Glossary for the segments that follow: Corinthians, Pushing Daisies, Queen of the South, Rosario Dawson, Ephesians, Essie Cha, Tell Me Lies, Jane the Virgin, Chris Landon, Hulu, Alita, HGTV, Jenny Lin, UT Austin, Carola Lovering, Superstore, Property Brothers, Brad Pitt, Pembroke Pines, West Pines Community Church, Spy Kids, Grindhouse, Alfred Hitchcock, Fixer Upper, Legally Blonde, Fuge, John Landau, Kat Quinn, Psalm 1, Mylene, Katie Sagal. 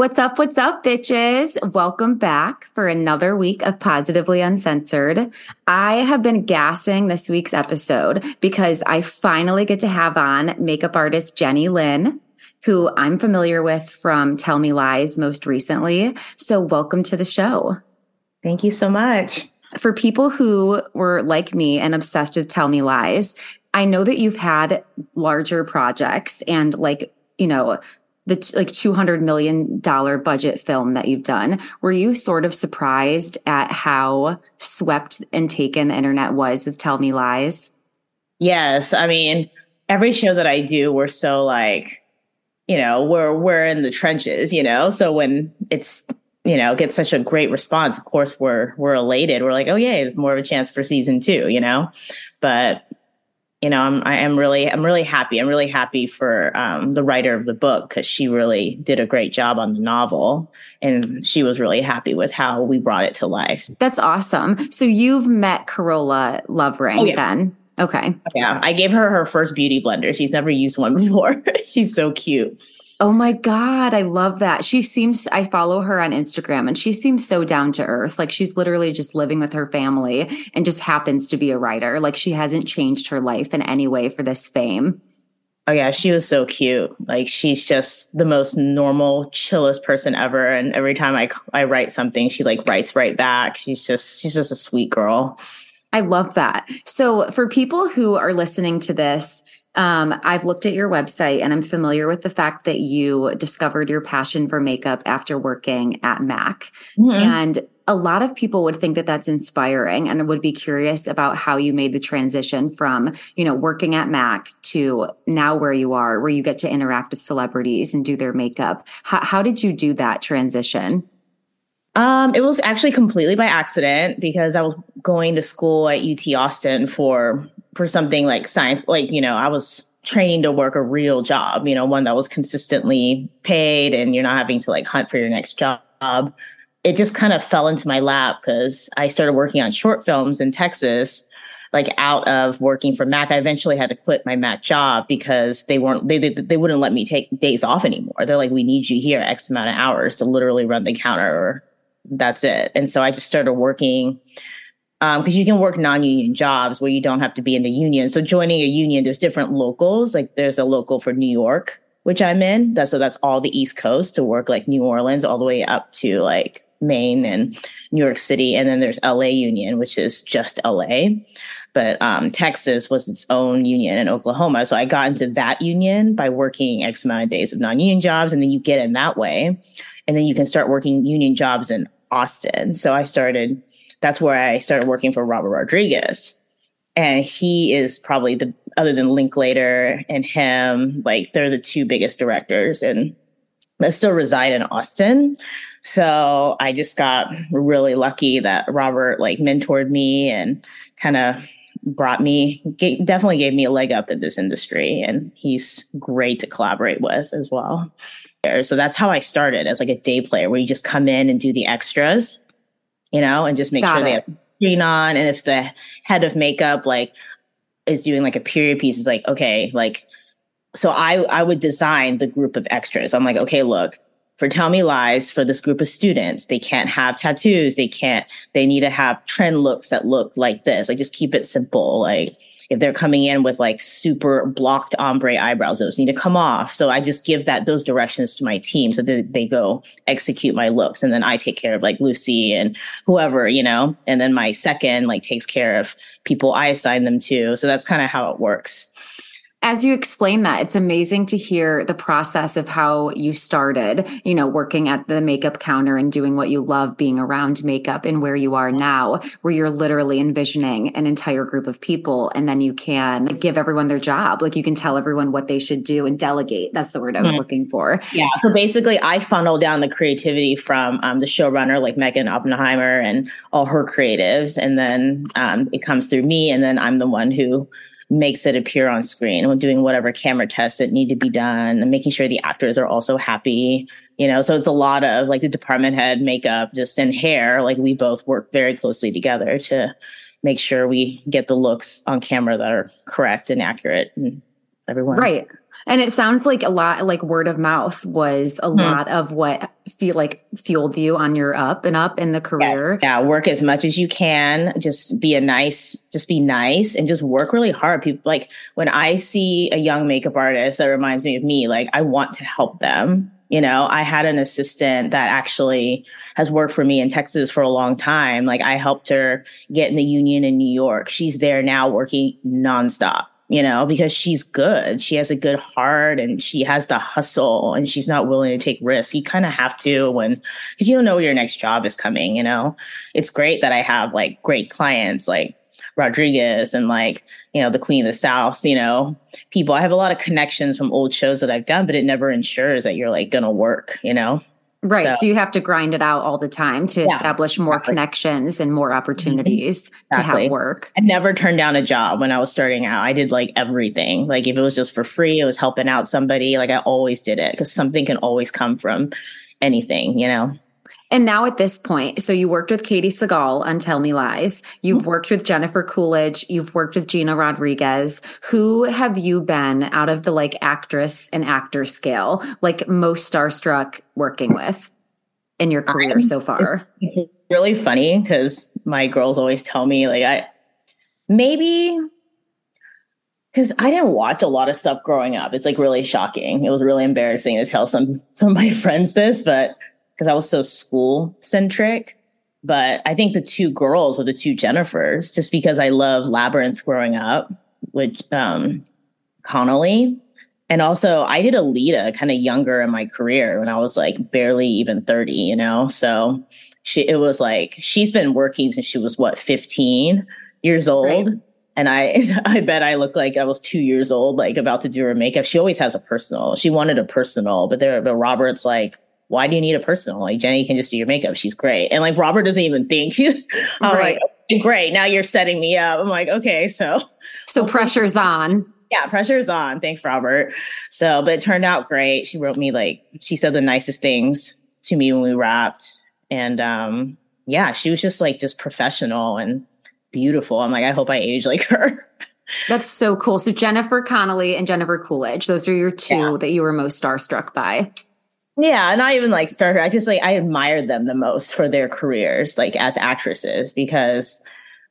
What's up, bitches? Welcome back for another week of Positively Uncensored. I have been gassing this week's episode because I finally get to have on makeup artist Jenny Lin, who I'm familiar with from Tell Me Lies most recently. So welcome to the show. Thank you so much. For people who were like me and obsessed with Tell Me Lies, I know that you've had larger projects and the $200 million budget film that you've done. Were you sort of surprised at how swept and taken the internet was with Tell Me Lies? Yes. I mean, every show that I do, we're so we're in the trenches, so when it's, gets such a great response, of course, we're elated. We're like, oh yeah, there's more of a chance for season 2, but I'm really happy. I'm really happy for the writer of the book because she really did a great job on the novel, and she was really happy with how we brought it to life. That's awesome. So you've met Carola Lovering then? Okay. Yeah, I gave her her first beauty blender. She's never used one before. She's so cute. Oh my God, I love that. I follow her on Instagram and she seems so down to earth. Like she's literally just living with her family and just happens to be a writer. Like she hasn't changed her life in any way for this fame. Oh yeah, she was so cute. Like she's just the most normal, chillest person ever. And every time I write something, she writes right back. She's just a sweet girl. I love that. So for people who are listening to this, I've looked at your website and I'm familiar with the fact that you discovered your passion for makeup after working at MAC. Mm-hmm. And a lot of people would think that that's inspiring and would be curious about how you made the transition from, working at MAC to now where you are, where you get to interact with celebrities and do their makeup. How did you do that transition? It was actually completely by accident because I was going to school at UT Austin for something like science, I was training to work a real job, one that was consistently paid and you're not having to hunt for your next job. It just kind of fell into my lap because I started working on short films in Texas, out of working for MAC. I eventually had to quit my MAC job because they wouldn't let me take days off anymore. They're like, we need you here X amount of hours to literally run the counter or that's it. And so I just started working because you can work non-union jobs where you don't have to be in the union. So joining a union, there's different locals. There's a local for New York, which I'm in. That's all the East Coast to work New Orleans all the way up to Maine and New York City. And then there's LA union, which is just LA. But Texas was its own union in Oklahoma. So I got into that union by working X amount of days of non-union jobs. And then you get in that way. And then you can start working union jobs in Austin. So that's where I started working for Robert Rodriguez. And he is probably other than Linklater and him, they're the two biggest directors and they still reside in Austin. So I just got really lucky that Robert mentored me and kind of brought me, definitely gave me a leg up in this industry. And he's great to collaborate with as well. So that's how I started as a day player where you just come in and do the extras. And just make sure they have green on. And if the head of makeup is doing a period piece, it's so I would design the group of extras. I'm okay, look, for Tell Me Lies, for this group of students, they can't have tattoos. They need to have trend looks that look like this. Just keep it simple. If they're coming in with super blocked ombre eyebrows, those need to come off. So I just give those directions to my team so that they go execute my looks. And then I take care of Lucy and whoever, and then my second takes care of people I assign them to. So that's kind of how it works. As you explain that, it's amazing to hear the process of how you started, working at the makeup counter and doing what you love, being around makeup, and where you are now, where you're literally envisioning an entire group of people. And then you can give everyone their job. You can tell everyone what they should do and delegate. That's the word I was looking for. Yeah. So basically I funnel down the creativity from the showrunner, Megan Oppenheimer and all her creatives. And then it comes through me. And then I'm the one who makes it appear on screen. We're doing whatever camera tests that need to be done and making sure the actors are also happy, So it's a lot of the department head, makeup, just in hair. We both work very closely together to make sure we get the looks on camera that are correct and accurate and everyone. Right. And it sounds like a lot, like word of mouth was a lot of what fueled you on your up and up in the career. Yes. Yeah. Work as much as you can. Just be nice and just work really hard. People, like when I see a young makeup artist that reminds me of me, like I want to help them. You know, I had an assistant that actually has worked for me in Texas for a long time. Like I helped her get in the union in New York. She's there now working nonstop, you know, because she's good. She has a good heart and she has the hustle and she's not willing to take risks. You kind of have to because you don't know where your next job is coming, you know. It's great that I have like great clients like Rodriguez and like, you know, the Queen of the South, you know, people. I have a lot of connections from old shows that I've done, but it never ensures that you're like going to work, you know? Right. So you have to grind it out all the time to establish more connections and more opportunities to have work. I never turned down a job when I was starting out. I did like everything. Like if it was just for free, it was helping out somebody. Like I always did it because something can always come from anything, you know? And now at this point, so you worked with Katie Sagal on Tell Me Lies. You've worked with Jennifer Coolidge. You've worked with Gina Rodriguez. Who have you been out of the like actress and actor scale, like most starstruck working with in your career so far? It's really funny because my girls always tell me like because I didn't watch a lot of stuff growing up. It's like really shocking. It was really embarrassing to tell some of my friends this, but because I was so school centric. But I think the two girls were the two Jennifers, just because I love Labyrinth growing up with Connelly. And also I did Alita kind of younger in my career when I was like barely even 30, you know? So she's been working since she was 15 years old. Right. And I bet I look like I was 2 years old, like about to do her makeup. She always has she wanted a personal, but Robert's like, why do you need a personal? Like Jenny can just do your makeup. She's great. And like Robert doesn't even think she's like, okay, great. Now you're setting me up. I'm like, okay. So pressure's on. Yeah. Pressure's on. Thanks, Robert. So, but it turned out great. She wrote me she said the nicest things to me when we wrapped. And she was just professional and beautiful. I'm like, I hope I age like her. That's so cool. So Jennifer Connelly and Jennifer Coolidge, those are your two that you were most starstruck by. Yeah, not even like starter. I just I admired them the most for their careers, like as actresses, because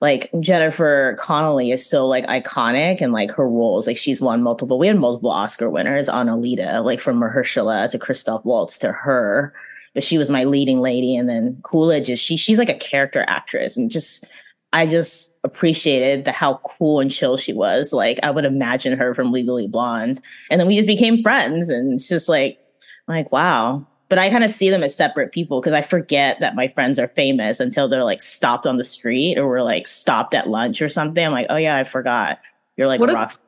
like Jennifer Connelly is so like iconic and like her roles, like she's won multiple. We had multiple Oscar winners on Alita, like from Mahershala to Christoph Waltz to her, but she was my leading lady. And then Coolidge is she's like a character actress, and I just appreciated how cool and chill she was. Like I would imagine her from Legally Blonde, and then we just became friends, and it's just like. Like, wow. But I kind of see them as separate people because I forget that my friends are famous until they're like stopped on the street or we're like stopped at lunch or something. I'm like, oh yeah, I forgot. You're like a rock star.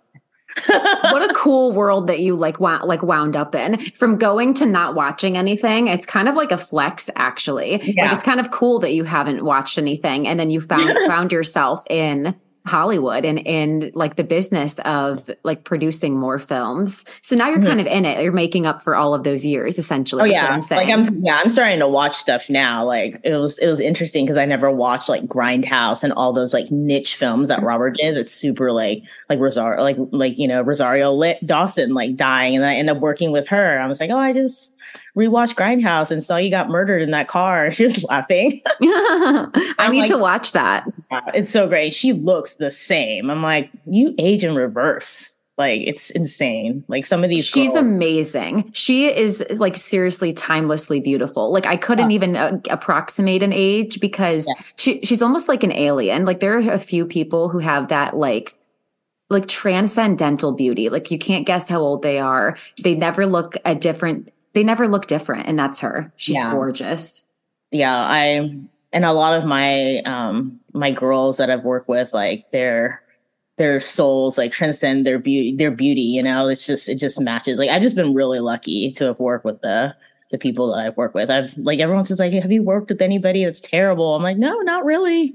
What a cool world that you wound up in. From going to not watching anything, it's kind of like a flex, actually. Yeah. Like, it's kind of cool that you haven't watched anything. And then you found yourself in Hollywood and in like the business of like producing more films. So now you're kind of in it. You're making up for all of those years, essentially. Oh yeah, what I'm saying. I'm starting to watch stuff now. Like it was interesting because I never watched like Grindhouse and all those like niche films that Robert did. It's super like Rosario, like you know Rosario Dawson like dying, and I end up working with her. I was like, oh, I just rewatched Grindhouse and saw you got murdered in that car. She was laughing. I need to watch that. Wow, it's so great. She looks the same. I'm like, you age in reverse. Like it's insane. Like some of these she's girls. Amazing. She is like seriously timelessly beautiful. Like I couldn't even approximate an age because she's almost like an alien. Like there are a few people who have that like transcendental beauty. Like you can't guess how old they are. They never look different, and that's her. She's gorgeous. Yeah, and a lot of my my girls that I've worked with, like their souls like transcend their beauty, you know. It just matches. Like I've just been really lucky to have worked with the people that I've worked with. I've like everyone says like, have you worked with anybody that's terrible? I'm like, no, not really.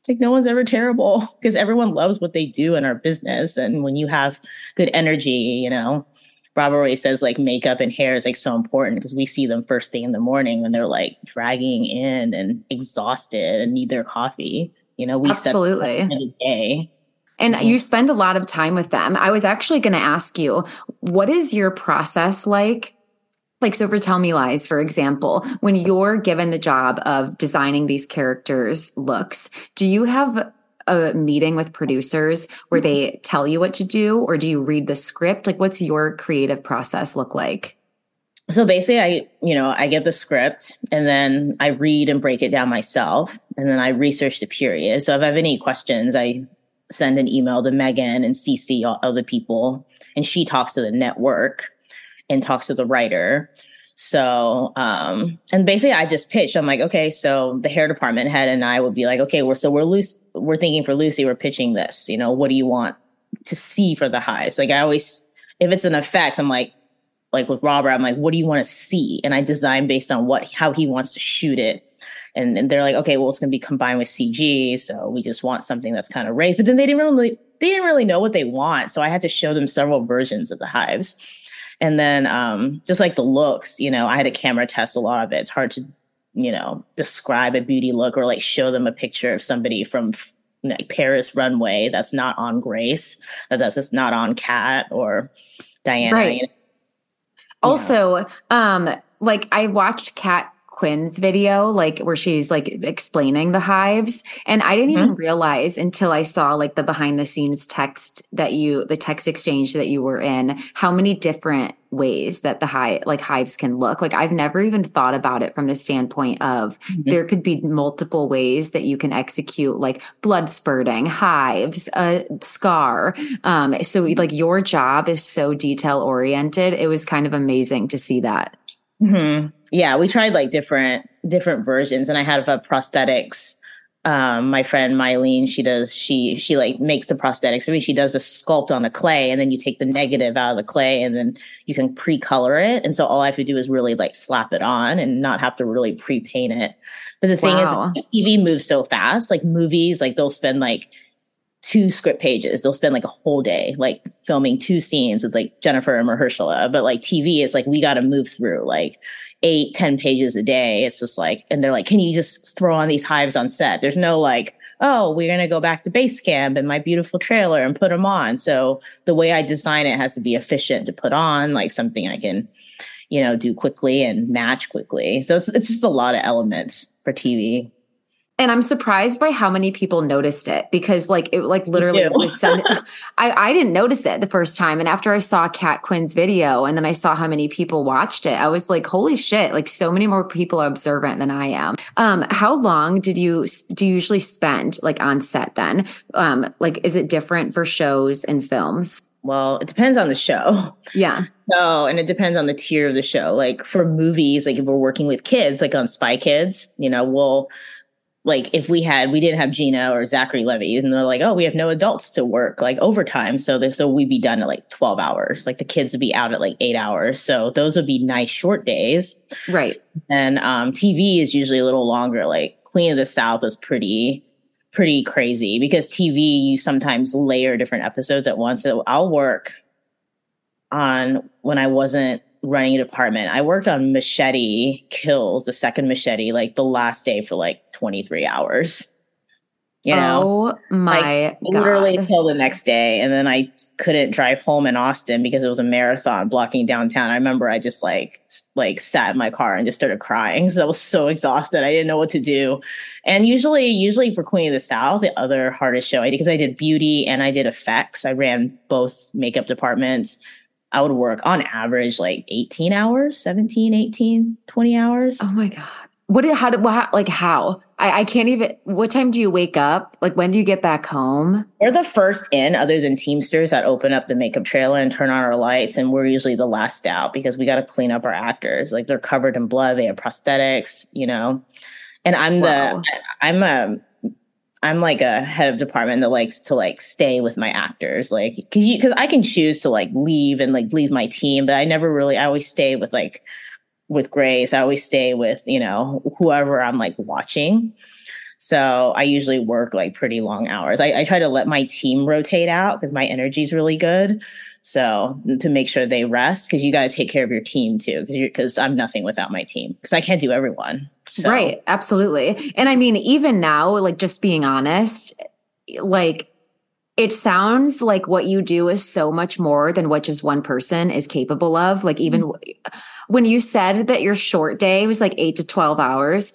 It's like no one's ever terrible because everyone loves what they do in our business. And when you have good energy, you know, Robert always says like makeup and hair is like so important because we see them first thing in the morning when they're like dragging in and exhausted and need their coffee. You know, we set them up for the day. And you spend a lot of time with them. I was actually going to ask you, what is your process like? Like, so for Tell Me Lies, for example, when you're given the job of designing these characters' looks, do you have a meeting with producers where they tell you what to do, or do you read the script? Like, what's your creative process look like? So basically, I get the script, and then I read and break it down myself, and then I research the period. So if I have any questions, I send an email to Megan and CC all other people, and she talks to the network and talks to the writer. So, and basically I just pitched. I'm like, okay, so the hair department head and I would be like, okay, we're thinking for Lucy, we're pitching this, what do you want to see for the highs? Like, I always, if it's an effect, I'm like with Robert, I'm like, what do you want to see? And I design based on how he wants to shoot it. And they're like, okay, well, it's going to be combined with CG. So we just want something that's kind of raised. But then they didn't really know what they want. So I had to show them several versions of the hives. And then just like the looks, I had to camera test a lot of it. It's hard to, describe a beauty look or like show them a picture of somebody from like Paris runway that's not on Grace, that's not on Kat or Diana. Right. Also, like I watched Kat Quinn's video, like where she's like explaining the hives, and I didn't even realize until I saw like the behind the scenes the text exchange that you were in, how many different ways that the hives can look. Like, I've never even thought about it from the standpoint of there could be multiple ways that you can execute like blood spurting, hives, a scar. So like your job is so detail oriented. It was kind of amazing to see that. Mm-hmm. Yeah, we tried like different versions, and I had a prosthetics. My friend Mylene, she like makes the prosthetics. I mean, she does a sculpt on the clay, and then you take the negative out of the clay, and then you can pre-color it. And so all I have to do is really like slap it on and not have to really pre-paint it. But the thing is, TV moves so fast. Like movies, like they'll spend like 2 script pages. They'll spend like a whole day like filming 2 scenes with like Jennifer and Mahershala. But like TV is like, we got to move through like 8-10 pages a day. It's just like, and they're like, can you just throw on these hives on set? There's no like, oh, we're going to go back to base camp and my beautiful trailer and put them on. So the way I design it has to be efficient to put on, like something I can, do quickly and match quickly. So it's just a lot of elements for TV. And I'm surprised by how many people noticed it, because like it like literally was I didn't notice it the first time. And after I saw Kat Quinn's video and then I saw how many people watched it, I was like, holy shit, like so many more people are observant than I am. How long do you usually spend like on set then? Like, is it different for shows and films? Well, it depends on the show. Yeah. So, and it depends on the tier of the show. Like for movies, like if we're working with kids, like on Spy Kids, we'll like if we didn't have Gina or Zachary Levi, and they're like, oh, we have no adults to work like overtime. So we'd be done at like 12 hours. Like the kids would be out at like 8 hours. So those would be nice short days. Right. And TV is usually a little longer. Like Queen of the South is pretty crazy because TV, you sometimes layer different episodes at once. So I'll work on, when I wasn't running a department, I worked on Machete Kills, the second Machete, like the last day for like 23 hours. Oh my God. Literally till the next day. And then I couldn't drive home in Austin because it was a marathon blocking downtown. I remember I just like sat in my car and just started crying because I was so exhausted. I didn't know what to do. And usually for Queen of the South, the other hardest show I did, because I did beauty and I did effects. I ran both makeup departments. I would work on average like 18 hours, 17, 18, 20 hours. Oh my God. How? I can't even, what time do you wake up? Like, when do you get back home? We're the first in, other than Teamsters, that open up the makeup trailer and turn on our lights. And we're usually the last out because we got to clean up our actors. Like they're covered in blood. They have prosthetics, and I'm like a head of department that likes to like stay with my actors, like because I can choose to like leave and like leave my team, but I always stay with like with Grace. I always stay with whoever I'm like watching. So I usually work like pretty long hours. I try to let my team rotate out because my energy is really good. So to make sure they rest, because you got to take care of your team too, because I'm nothing without my team, because I can't do everyone. So. Right. Absolutely. And I mean, even now, like just being honest, like It sounds like what you do is so much more than what just one person is capable of. Like, even when you said that your short day was like 8 to 12 hours,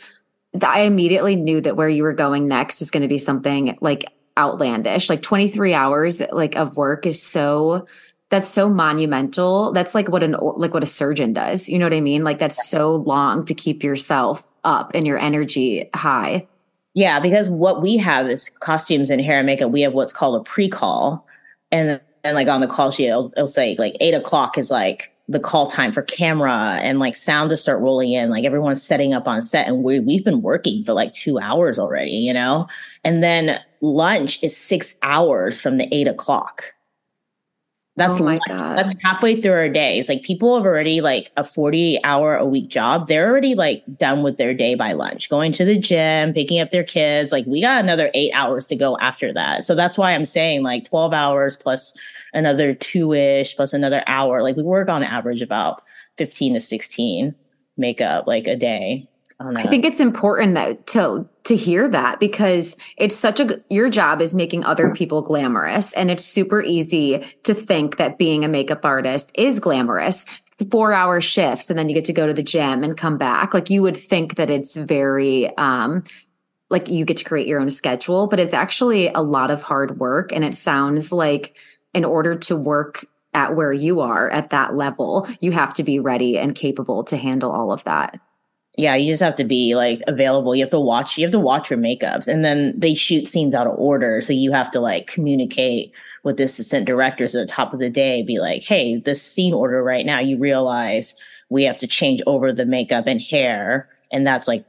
I immediately knew that where you were going next was going to be something like outlandish. Like 23 hours like of work is so, that's so monumental. That's like what a surgeon does. You know what I mean? Like, that's so long to keep yourself up and your energy high. Yeah, because what we have is costumes and hair and makeup. We have what's called a pre-call. And then like on the call sheet, it'll say like 8 o'clock is like the call time for camera and like sound to start rolling in. Like everyone's setting up on set and we've been working for like 2 hours already, you know? And then lunch is 6 hours from the 8 o'clock. That's God. That's halfway through our day. It's like people have already like a 40-hour-a-week job. They're already like done with their day by lunch, going to the gym, picking up their kids. Like we got another 8 hours to go after that. So that's why I'm saying like 12 hours plus another 2-ish plus another hour. Like we work on average about 15 to 16 makeup like a day. I think it's important that to hear that, because it's such a, your job is making other people glamorous, and it's super easy to think that being a makeup artist is glamorous. 4-hour shifts and then you get to go to the gym and come back. Like you would think that it's very, like you get to create your own schedule, but it's actually a lot of hard work. And it sounds like in order to work at where you are at that level, you have to be ready and capable to handle all of that. Yeah, you just have to be like available. You have to watch your makeups, and then they shoot scenes out of order. So you have to like communicate with the assistant directors at the top of the day, be like, hey, this scene order right now, you realize we have to change over the makeup and hair. And that's like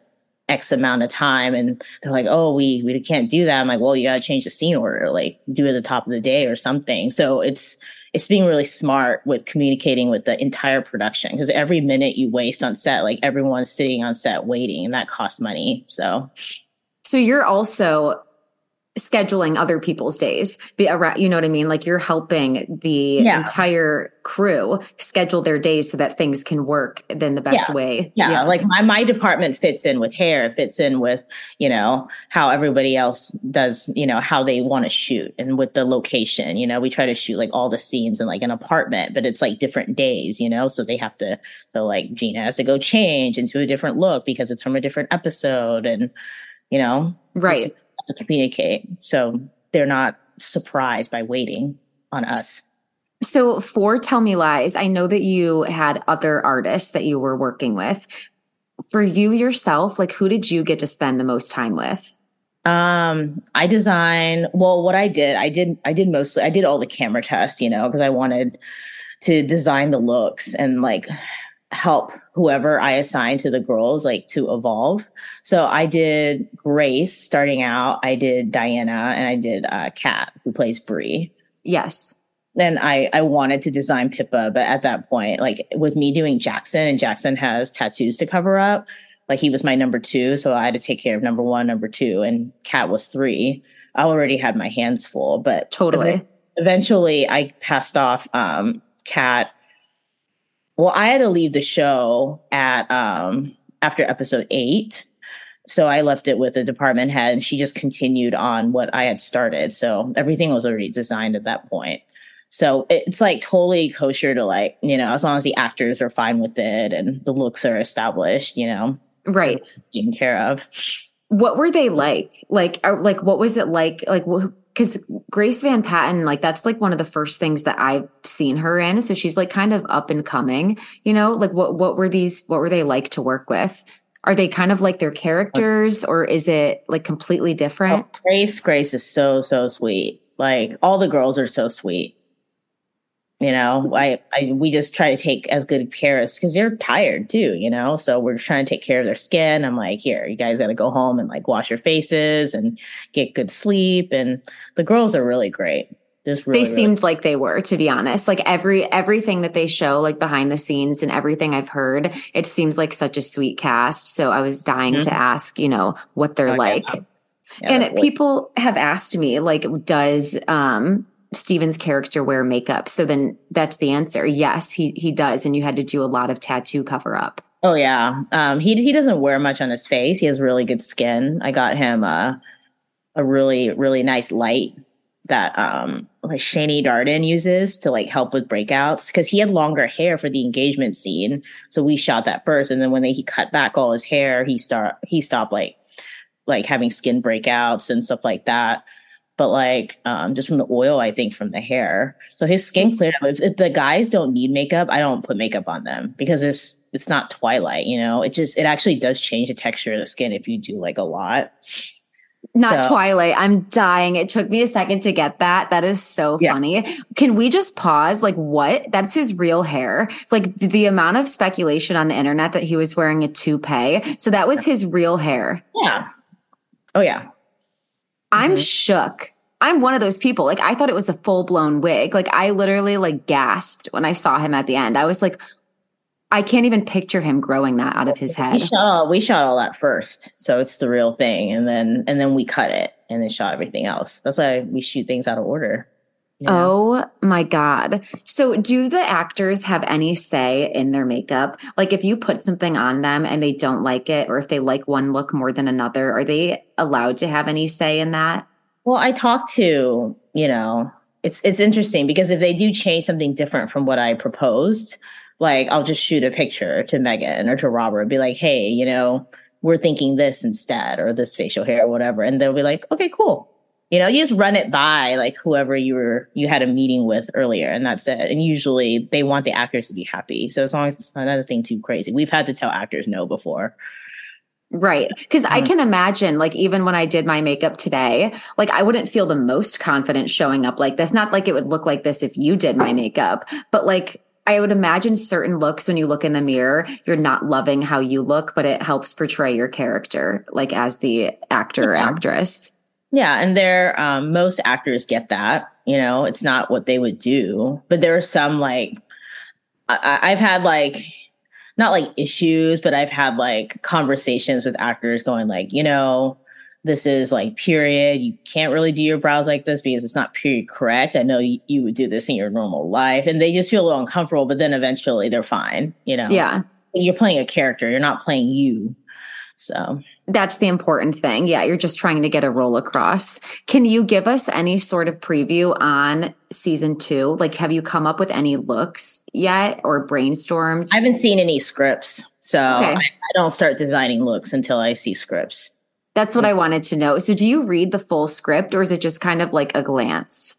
X amount of time. And they're like, oh, we can't do that. I'm like, well, you got to change the scene order, like do it at the top of the day or something. So it's being really smart with communicating with the entire production, because every minute you waste on set, like everyone's sitting on set waiting, and that costs money. So you're also scheduling other people's days, you know what I mean? Like you're helping the entire crew schedule their days so that things can work in the best way. Yeah. Like my department fits in with hair, fits in with, you know, how everybody else does, you know, how they want to shoot and with the location. You know, we try to shoot like all the scenes in like an apartment, but it's like different days, you know, so they have to, so like Gina has to go change into a different look because it's from a different episode, and, you know, right. To communicate so they're not surprised by waiting on us. So for Tell Me Lies, I know that you had other artists that you were working with. For you yourself, like who did you get to spend the most time with? I did all the camera tests, you know, because I wanted to design the looks and like help whoever I assigned to the girls, like to evolve. So I did Grace starting out, I did Diana, and I did Kat, who plays Bree. Yes. Then I wanted to design Pippa, but at that point, like with me doing Jackson, and Jackson has tattoos to cover up, like he was my number 2. So I had to take care of number 1, number 2, and Kat was 3. I already had my hands full, but totally. Eventually I passed off Kat. Well, I had to leave the show at after episode 8. So I left it with the department head, and she just continued on what I had started. So everything was already designed at that point. So it's like totally kosher to like, you know, as long as the actors are fine with it and the looks are established, you know. Right. Taken care of. What were they like? Like what was it like? Like because Grace Van Patten, like that's like one of the first things that I've seen her in. So she's like kind of up and coming, you know, like what were they like to work with? Are they kind of like their characters, or is it like completely different? Oh, Grace is so sweet. Like all the girls are so sweet. You know, we just try to take as good care as, because they're tired too, you know, so we're trying to take care of their skin. I'm like, here, you guys got to go home and like wash your faces and get good sleep. And the girls are really great. They seemed like they were, to be honest, like everything that they show, like behind the scenes and everything I've heard, it seems like such a sweet cast. So I was dying to ask, you know, what they're like. Yeah, and people have asked me, like, does, Steven's character wear makeup? So then that's the answer. Yes, he does. And you had to do a lot of tattoo cover up. Oh yeah. He doesn't wear much on his face. He has really good skin. I got him a really, really nice light that like Shani Darden uses to like help with breakouts, because he had longer hair for the engagement scene, so we shot that first, and then when he cut back all his hair, he stopped like having skin breakouts and stuff like that. But like just from the oil, I think, from the hair. So his skin cleared up. If the guys don't need makeup, I don't put makeup on them, because it's not Twilight, you know. It actually does change the texture of the skin if you do like a lot. Not so. Twilight. I'm dying. It took me a second to get that. That is so funny. Can we just pause? Like, what? That's his real hair. Like the amount of speculation on the internet that he was wearing a toupee. So that was his real hair. Yeah. Oh yeah. I'm shook. I'm one of those people. Like, I thought it was a full blown wig. Like, I literally like gasped when I saw him at the end. I was like, I can't even picture him growing that out of his head. We shot all that first, so it's the real thing, and then we cut it and then shot everything else. That's why we shoot things out of order. You know? Oh my God. So do the actors have any say in their makeup? Like, if you put something on them and they don't like it, or if they like one look more than another, are they allowed to have any say in that? Well, I talked to, you know, it's interesting, because if they do change something different from what I proposed, like, I'll just shoot a picture to Megan or to Robert and be like, hey, you know, we're thinking this instead, or this facial hair or whatever. And they'll be like, okay, cool. You know, you just run it by like whoever you had a meeting with earlier, and that's it. And usually they want the actors to be happy. So as long as it's not anything too crazy. We've had to tell actors no before. Right. Because I can imagine, like, even when I did my makeup today, like, I wouldn't feel the most confident showing up like this. Not like it would look like this if you did my makeup, but like, I would imagine certain looks when you look in the mirror, you're not loving how you look, but it helps portray your character, like as the actor or actress. Yeah. And most actors get that, you know, it's not what they would do, but there are some like, I've had like, not like issues, but I've had like conversations with actors going like, you know, this is like period. You can't really do your brows like this because it's not period correct. I know you would do this in your normal life, and they just feel a little uncomfortable, but then eventually they're fine, you know? Yeah. You're playing a character. You're not playing you. So that's the important thing. Yeah. You're just trying to get a roll across. Can you give us any sort of preview on season 2? Like, have you come up with any looks yet or brainstormed? I haven't seen any scripts. So okay. I don't start designing looks until I see scripts. That's what I wanted to know. So do you read the full script, or is it just kind of like a glance?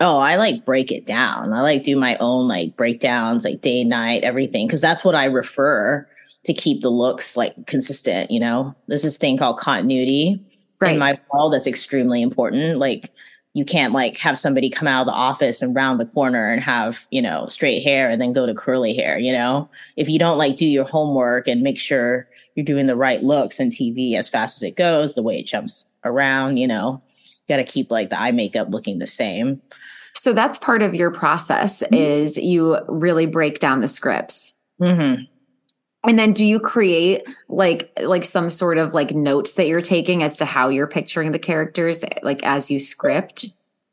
Oh, I like break it down. I like do my own like breakdowns, like day, night, everything. Cause that's what I refer to keep the looks like consistent. You know, there's this thing called continuity in my world that's extremely important. Like, you can't like have somebody come out of the office and round the corner and have, you know, straight hair and then go to curly hair. You know, if you don't like do your homework and make sure you're doing the right looks and TV as fast as it goes, the way it jumps around, you know, got to keep like the eye makeup looking the same. So that's part of your process is you really break down the scripts. Mm-hmm. And then do you create like some sort of like notes that you're taking as to how you're picturing the characters, like as you script?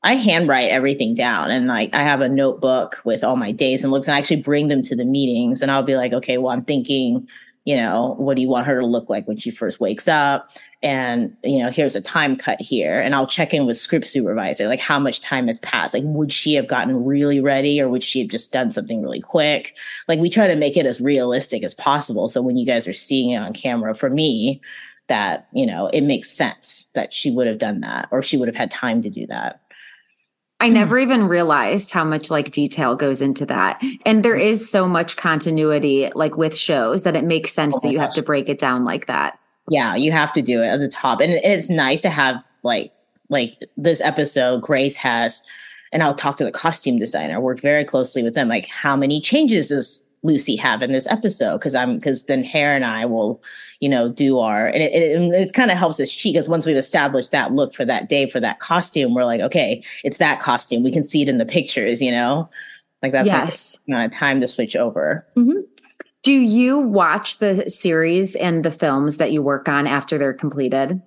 I handwrite everything down, and like I have a notebook with all my days and looks, and I actually bring them to the meetings, and I'll be like, okay, well, I'm thinking, you know, what do you want her to look like when she first wakes up? And, you know, here's a time cut here. And I'll check in with script supervisor, like how much time has passed. Like, would she have gotten really ready, or would she have just done something really quick? Like, we try to make it as realistic as possible. So when you guys are seeing it on camera, for me, that, you know, it makes sense that she would have done that, or she would have had time to do that. I never even realized how much like detail goes into that. And there is so much continuity like with shows that it makes sense that you have to break it down like that. Yeah, you have to do it at the top. And it's nice to have like this episode Grace has, and I'll talk to the costume designer, work very closely with them. Like, how many changes does Lucy have in this episode? Because then Hare and I will, you know, do our, and it kind of helps us cheat, because once we've established that look for that day, for that costume, we're like, okay, it's that costume. We can see it in the pictures, you know, like that's my time to switch over. Mm-hmm. Do you watch the series and the films that you work on after they're completed?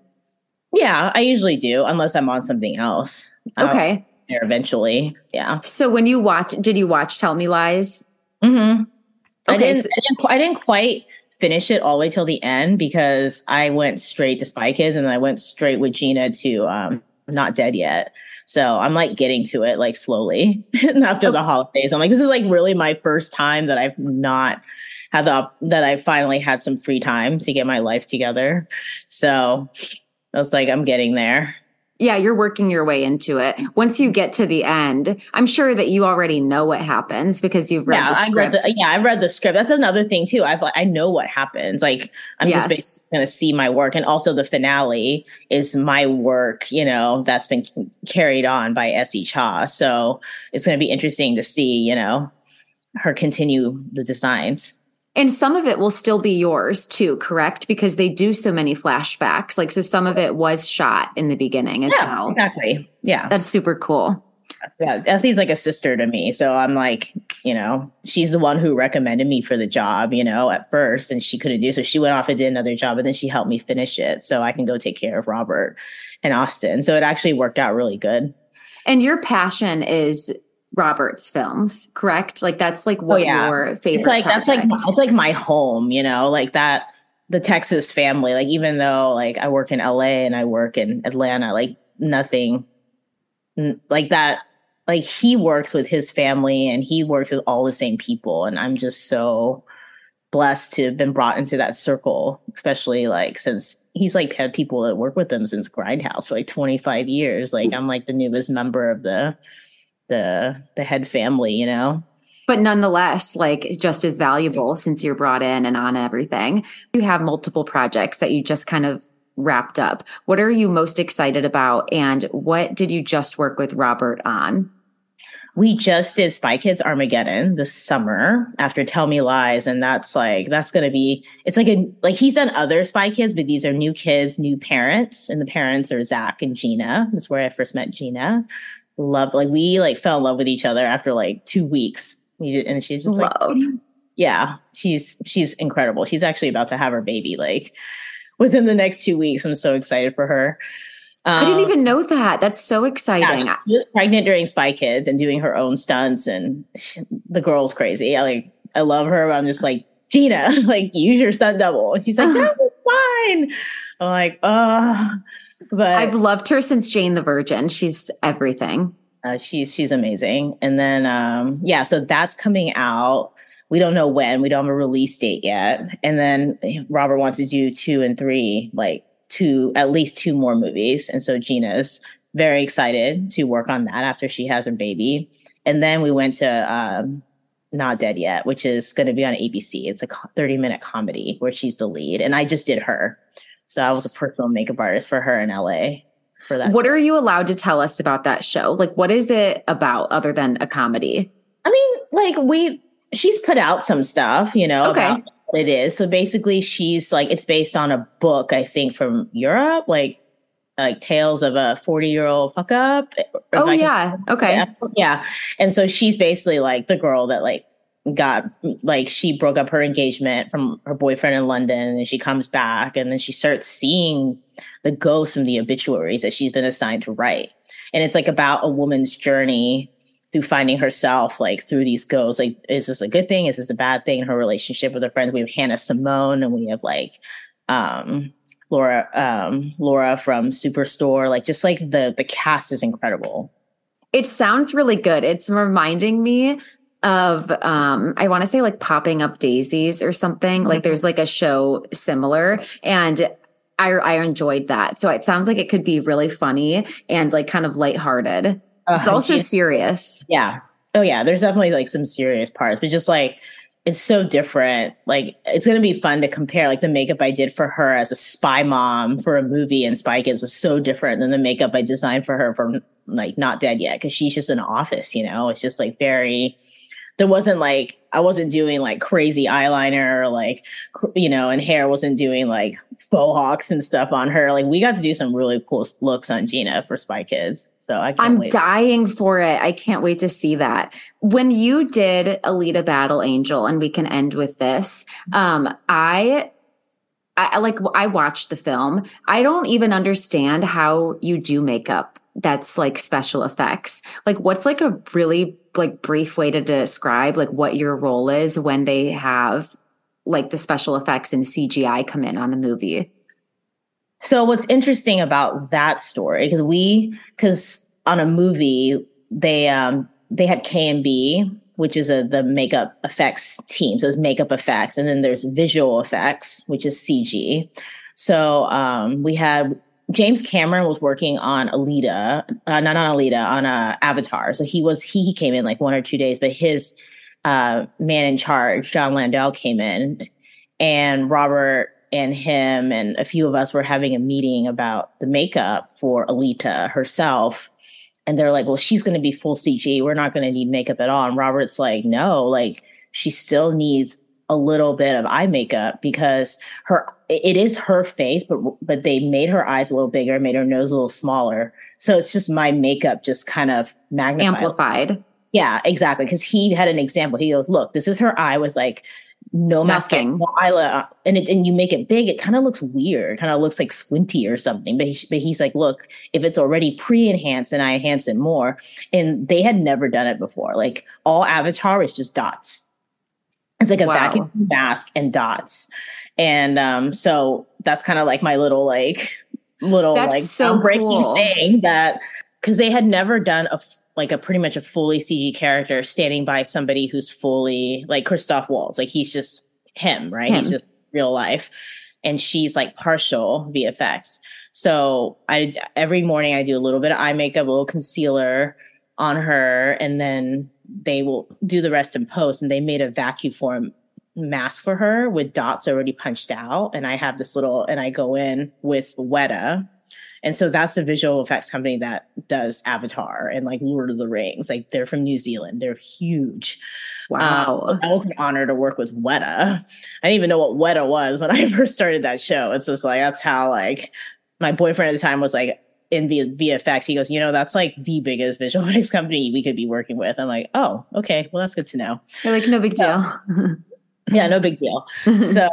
Yeah, I usually do, unless I'm on something else. Okay. There eventually. Yeah. So when you did you watch Tell Me Lies? Mm-hmm. Okay. I didn't quite finish it all the way till the end, because I went straight to Spy Kids, and then I went straight with Gina to Not Dead Yet. So I'm like getting to it like slowly after the holidays. I'm like, this is like really my first time that I've not had that I finally had some free time to get my life together. So it's like, I'm getting there. Yeah, you're working your way into it. Once you get to the end, I'm sure that you already know what happens because you've read the script. I've read the script. That's another thing too. I know what happens. Like I'm just basically going to see my work, and also the finale is my work. You know, that's been carried on by Essie Cha. So it's going to be interesting to see, you know, her continue the designs. And some of it will still be yours too, correct? Because they do so many flashbacks. Like, so some of it was shot in the beginning as well. Exactly. Yeah. That's super cool. Yeah. Essie's like a sister to me. So I'm like, you know, she's the one who recommended me for the job, you know, at first, and she couldn't do. So she went off and did another job, and then she helped me finish it so I can go take care of Robert and Austin. So it actually worked out really good. And your passion is Robert's films, correct? Like that's like what your favorite it's like project. It's like my home, you know, like that the Texas family, like even though like I work in LA and I work in Atlanta, like nothing like that, like he works with his family and he works with all the same people, and I'm just so blessed to have been brought into that circle, especially like since he's like had people that work with him since Grindhouse for like 25 years. Like I'm like the newest member of the head family, you know, but nonetheless like just as valuable since you're brought in and on everything. You have multiple projects that you just kind of wrapped up. What are you most excited about, and what did you just work with Robert on? We just did Spy Kids Armageddon this summer after Tell Me Lies. And that's going to be, it's like a, like he's done other Spy Kids, but these are new kids, new parents. And the parents are Zach and Gina. That's where I first met Gina. Love, like we like fell in love with each other after like 2 weeks. And she's just like, yeah, she's incredible. She's actually about to have her baby like within the next 2 weeks. I'm so excited for her. I didn't even know that. That's so exciting. Yeah, she was pregnant during Spy Kids and doing her own stunts, and the girl's crazy. I love her. But I'm just like, Gina, like use your stunt double. And she's like, no, it's fine. I'm like, oh. But I've loved her since Jane the Virgin. She's everything. She's amazing. And then, so that's coming out. We don't know when. We don't have a release date yet. And then Robert wants to do 2 and 3, like at least 2 more movies. And so Gina's very excited to work on that after she has her baby. And then we went to Not Dead Yet, which is going to be on ABC. It's a 30-minute comedy where she's the lead. And I just did her. So I was a personal makeup artist for her in LA for that. What are you allowed to tell us about that show? Like, what is it about other than a comedy? I mean, like she's put out some stuff, you know, about what it is. So basically she's like, it's based on a book, I think from Europe, like Tales of a 40-Year-Old Fuck Up. Yeah. And so she's basically like the girl that like, got like she broke up her engagement from her boyfriend in London, and she comes back, and then she starts seeing the ghosts from the obituaries that she's been assigned to write. And it's like about a woman's journey through finding herself, like through these ghosts. Like, is this a good thing? Is this a bad thing? In her relationship with her friends, we have Hannah Simone, and we have like Laura from Superstore. Like, just like the cast is incredible. It sounds really good. It's reminding me of, I want to say like Popping Up Daisies or something. Mm-hmm. Like there's like a show similar, and I enjoyed that. So it sounds like it could be really funny and like kind of lighthearted, but also serious. Yeah. Oh yeah. There's definitely like some serious parts, but just like, it's so different. Like it's going to be fun to compare. Like the makeup I did for her as a spy mom for a movie and Spy Kids was so different than the makeup I designed for her from like Not Dead Yet. Cause she's just in the office, you know, it's just like very, there wasn't like, I wasn't doing like crazy eyeliner or like, you know, and hair wasn't doing like faux hawks and stuff on her. Like we got to do some really cool looks on Gina for Spy Kids. So I'm dying for it. I can't wait to see that. When you did Alita Battle Angel, and we can end with this, I watched the film. I don't even understand how you do makeup that's like special effects. Like what's like a really like brief way to describe like what your role is when they have like the special effects and CGI come in on the movie? So what's interesting about that story, because on a movie, they had K&B, which is the makeup effects team. So it's makeup effects. And then there's visual effects, which is CG. So we had James Cameron was working on Avatar. So he came in like 1 or 2 days, but his man in charge, John Landau, came in, and Robert and him and a few of us were having a meeting about the makeup for Alita herself. And they're like, well, she's going to be full CG. We're not going to need makeup at all. And Robert's like, no, like she still needs a little bit of eye makeup because it is her face, but they made her eyes a little bigger, made her nose a little smaller. So it's just my makeup just kind of magnified. Amplified. Yeah, exactly. Because he had an example. He goes, look, this is her eye with like no masking, no eyelid. And you make it big, it kind of looks weird. Kind of looks like squinty or something. But he's like, look, if it's already pre-enhanced and I enhance it more. And they had never done it before. Like all Avatar is just dots. It's like a vacuum mask and dots. And so that's kind of like my little breaking thing that, because they had never done a pretty much a fully CG character standing by somebody who's fully like Christoph Waltz. Like he's just him, right? He's just real life. And she's like partial VFX. So every morning I do a little bit of eye makeup, a little concealer on her, and then they will do the rest in post. And they made a vacuform mask for her with dots already punched out. And I have this little, and I go in with Weta. And so that's the visual effects company that does Avatar and like Lord of the Rings. Like they're from New Zealand. They're huge. Wow. That was an honor to work with Weta. I didn't even know what Weta was when I first started that show. It's just like, that's how like my boyfriend at the time was like, in VFX, he goes, you know, that's like the biggest visual effects company we could be working with. I'm like, oh, okay, well, that's good to know. They're like, no big deal. Yeah, no big deal. So,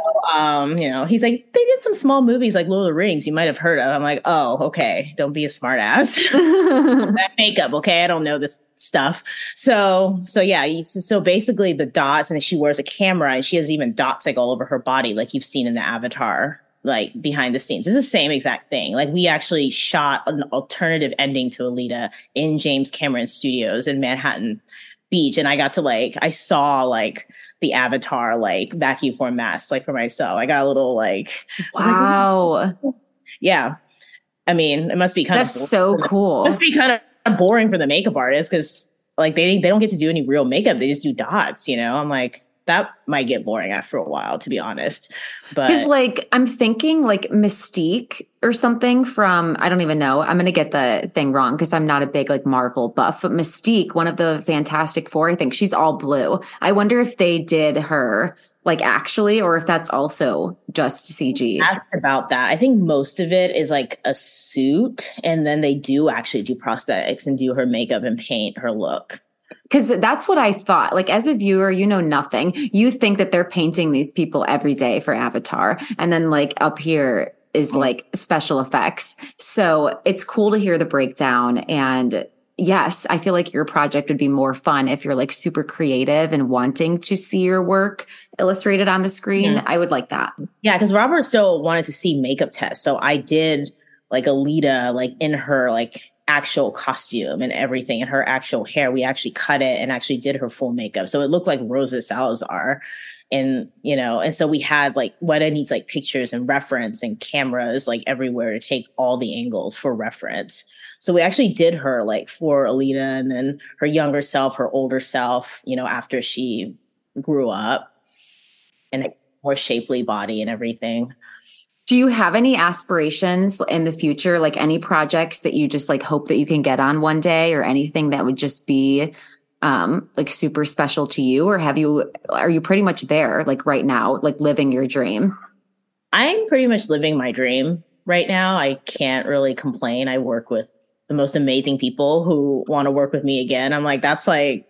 you know, he's like, they did some small movies like Lord of the Rings you might have heard of. I'm like, oh, okay, don't be a smart ass. That makeup, okay, I don't know this stuff. So yeah, so basically the dots, and she wears a camera and she has even dots like all over her body like you've seen in the Avatar, like behind the scenes. It's the same exact thing. Like we actually shot an alternative ending to Alita in James Cameron Studios in Manhattan Beach. And I got to I saw like the Avatar, like vacuum form mask, like for myself. I got a little wow. Yeah. I mean, it must be kind of so cool. It must be kind of boring for the makeup artist. Cause like they don't get to do any real makeup. They just do dots, you know? I'm like, that might get boring after a while, to be honest. But because I'm thinking Mystique or something from, I don't even know. I'm going to get the thing wrong because I'm not a big Marvel buff. But Mystique, one of the Fantastic Four, I think she's all blue. I wonder if they did her actually, or if that's also just CG. I asked about that. I think most of it is like a suit. And then they do actually do prosthetics and do her makeup and paint her look. Because that's what I thought. As a viewer, you know nothing. You think that they're painting these people every day for Avatar. And then up here is special effects. So it's cool to hear the breakdown. And yes, I feel like your project would be more fun if you're super creative and wanting to see your work illustrated on the screen. Mm-hmm. I would like that. Yeah, because Robert still wanted to see makeup tests. So I did Alita in her actual costume and everything, and her actual hair. We actually cut it and actually did her full makeup. So it looked like Rosa Salazar. And, you know, and so we had Weta needs pictures and reference and cameras everywhere to take all the angles for reference. So we actually did her for Alita, and then her younger self, her older self, you know, after she grew up, and a more shapely body and everything. Do you have any aspirations in the future, any projects that you just hope that you can get on one day, or anything that would just be super special to you? Or are you pretty much there right now, living your dream? I'm pretty much living my dream right now. I can't really complain. I work with the most amazing people who want to work with me again. I'm like, that's like,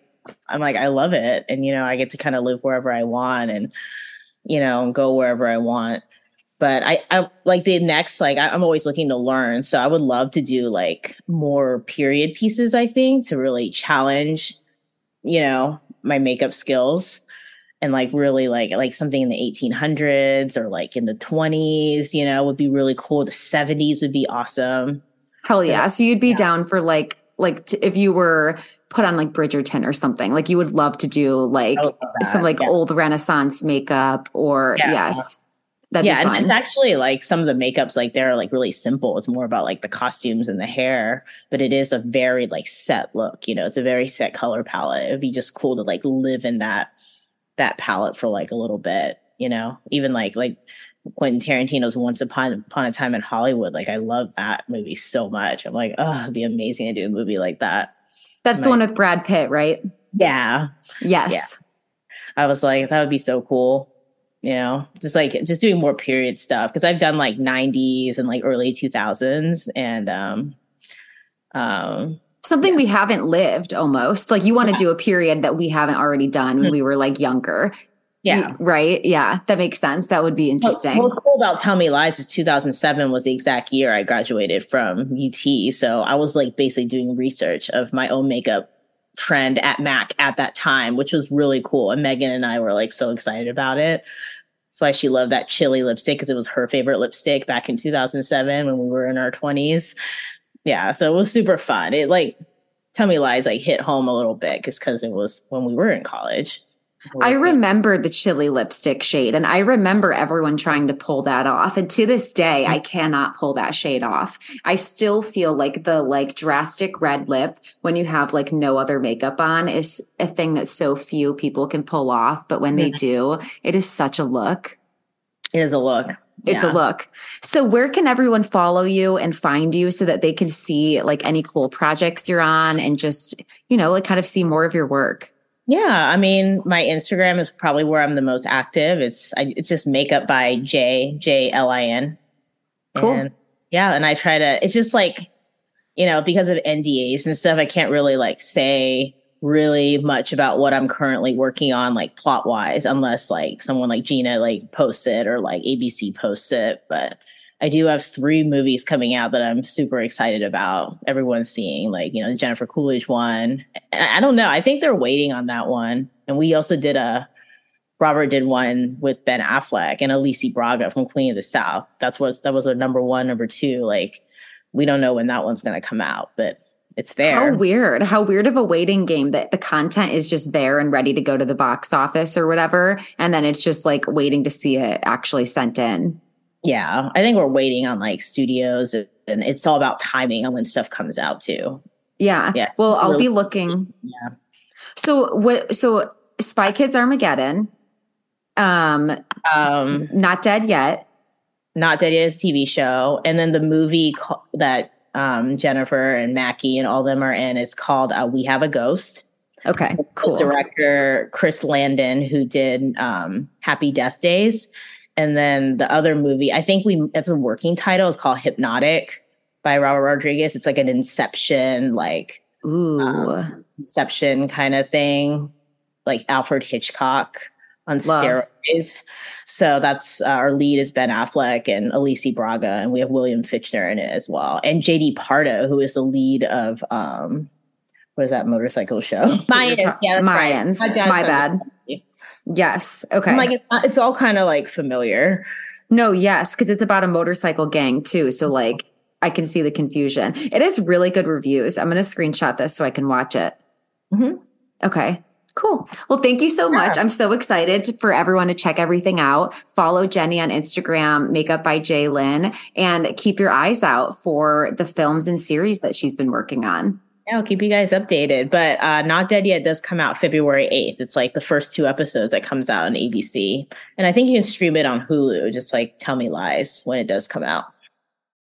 I'm like, I love it. And, you know, I get to kind of live wherever I want and, you know, go wherever I want. But I the next, I'm always looking to learn. So I would love to do more period pieces, I think, to really challenge, you know, my makeup skills. and like really like something in the 1800s or like in the 20s, you know, would be really cool. The 70s would be awesome. Hell yeah. So you'd be down for if you were put on like Bridgerton or something, like you would love to do like some like old Renaissance makeup or That'd be fun. And it's actually like some of the makeups, like they're like really simple. It's more about like the costumes and the hair, but it is a very like set look, you know, it's a very set color palette. It'd be just cool to like live in that palette for like a little bit, you know, even like Quentin Tarantino's Once Upon a Time in Hollywood. Like I love that movie so much. I'm like, oh, it'd be amazing to do a movie like that. That's the one with Brad Pitt, right? Yeah. Yes. Yeah. I was like, that would be so cool. You know, just doing more period stuff. Cause I've done like 90s and like early 2000s and, something we haven't lived almost. Like you want to do a period that we haven't already done when we were like younger. Yeah. Right. Yeah. That makes sense. That would be interesting. What's cool about Tell Me Lies is 2007 was the exact year I graduated from UT. So I was like basically doing research of my own makeup trend at MAC at that time, which was really cool. And Megan and I were like so excited about it. That's why she loved that Chili lipstick, because it was her favorite lipstick back in 2007 when we were in our 20s. Yeah, so it was super fun. It like Tell Me Lies like hit home a little bit because it was when we were in college. I remember the Chili lipstick shade, and I remember everyone trying to pull that off. And to this day, I cannot pull that shade off. I still feel like the like drastic red lip when you have like no other makeup on is a thing that so few people can pull off. But when they do, it is such a look. It is a look. It's a look. So where can everyone follow you and find you so that they can see like any cool projects you're on and just, you know, like kind of see more of your work? Yeah, I mean, my Instagram is probably where I'm the most active. It's just Makeup by J L I N. Cool. And yeah, and I try to. It's just like, you know, because of NDAs and stuff, I can't really like say really much about what I'm currently working on, like plot wise, unless like someone like Gina like posts it or like ABC posts it. But I do have 3 movies coming out that I'm super excited about. Everyone's seeing like, you know, the Jennifer Coolidge one. I don't know. I think they're waiting on that one. And we also did Robert did one with Ben Affleck and Alicia Braga from Queen of the South. That was a number 1, number 2. Like, we don't know when that one's going to come out, but it's there. How weird of a waiting game that the content is just there and ready to go to the box office or whatever. And then it's just like waiting to see it actually sent in. Yeah, I think we're waiting on like studios, and it's all about timing on when stuff comes out too. Yeah. Well, I'll be looking. Yeah. So Spy Kids Armageddon, Not Dead Yet is a TV show, and then the movie that Jennifer and Mackie and all of them are in is called We Have a Ghost. Okay, cool. Director Chris Landon, who did Happy Death Days. And then the other movie, I think it's a working title. It's called Hypnotic by Robert Rodriguez. It's like an Inception, like Inception kind of thing, like Alfred Hitchcock on steroids. So that's our lead is Ben Affleck and Alicia Braga, and we have William Fichtner in it as well, and JD Pardo, who is the lead of what is that motorcycle show? Mayans. My bad. Yes. Okay. I'm like, it's all kind of like familiar. No. Yes. Cause it's about a motorcycle gang too. So like I can see the confusion. It has really good reviews. I'm going to screenshot this so I can watch it. Mm-hmm. Okay, cool. Well, thank you so much. I'm so excited for everyone to check everything out. Follow Jenny on Instagram, Makeup by J Lin, and keep your eyes out for the films and series that she's been working on. Yeah, I'll keep you guys updated, but Not Dead Yet does come out February 8th. It's like the first 2 episodes that comes out on ABC. And I think you can stream it on Hulu, just like Tell Me Lies when it does come out.